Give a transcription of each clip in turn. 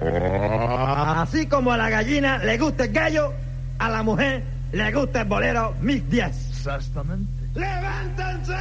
Así como a la gallina le gusta el gallo, a la mujer le gusta el bolero Mix 10. Exactamente. ¡Levántense!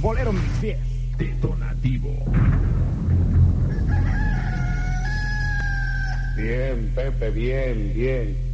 Bolero Mix 10. Detonativo. Bien, Pepe, bien, bien.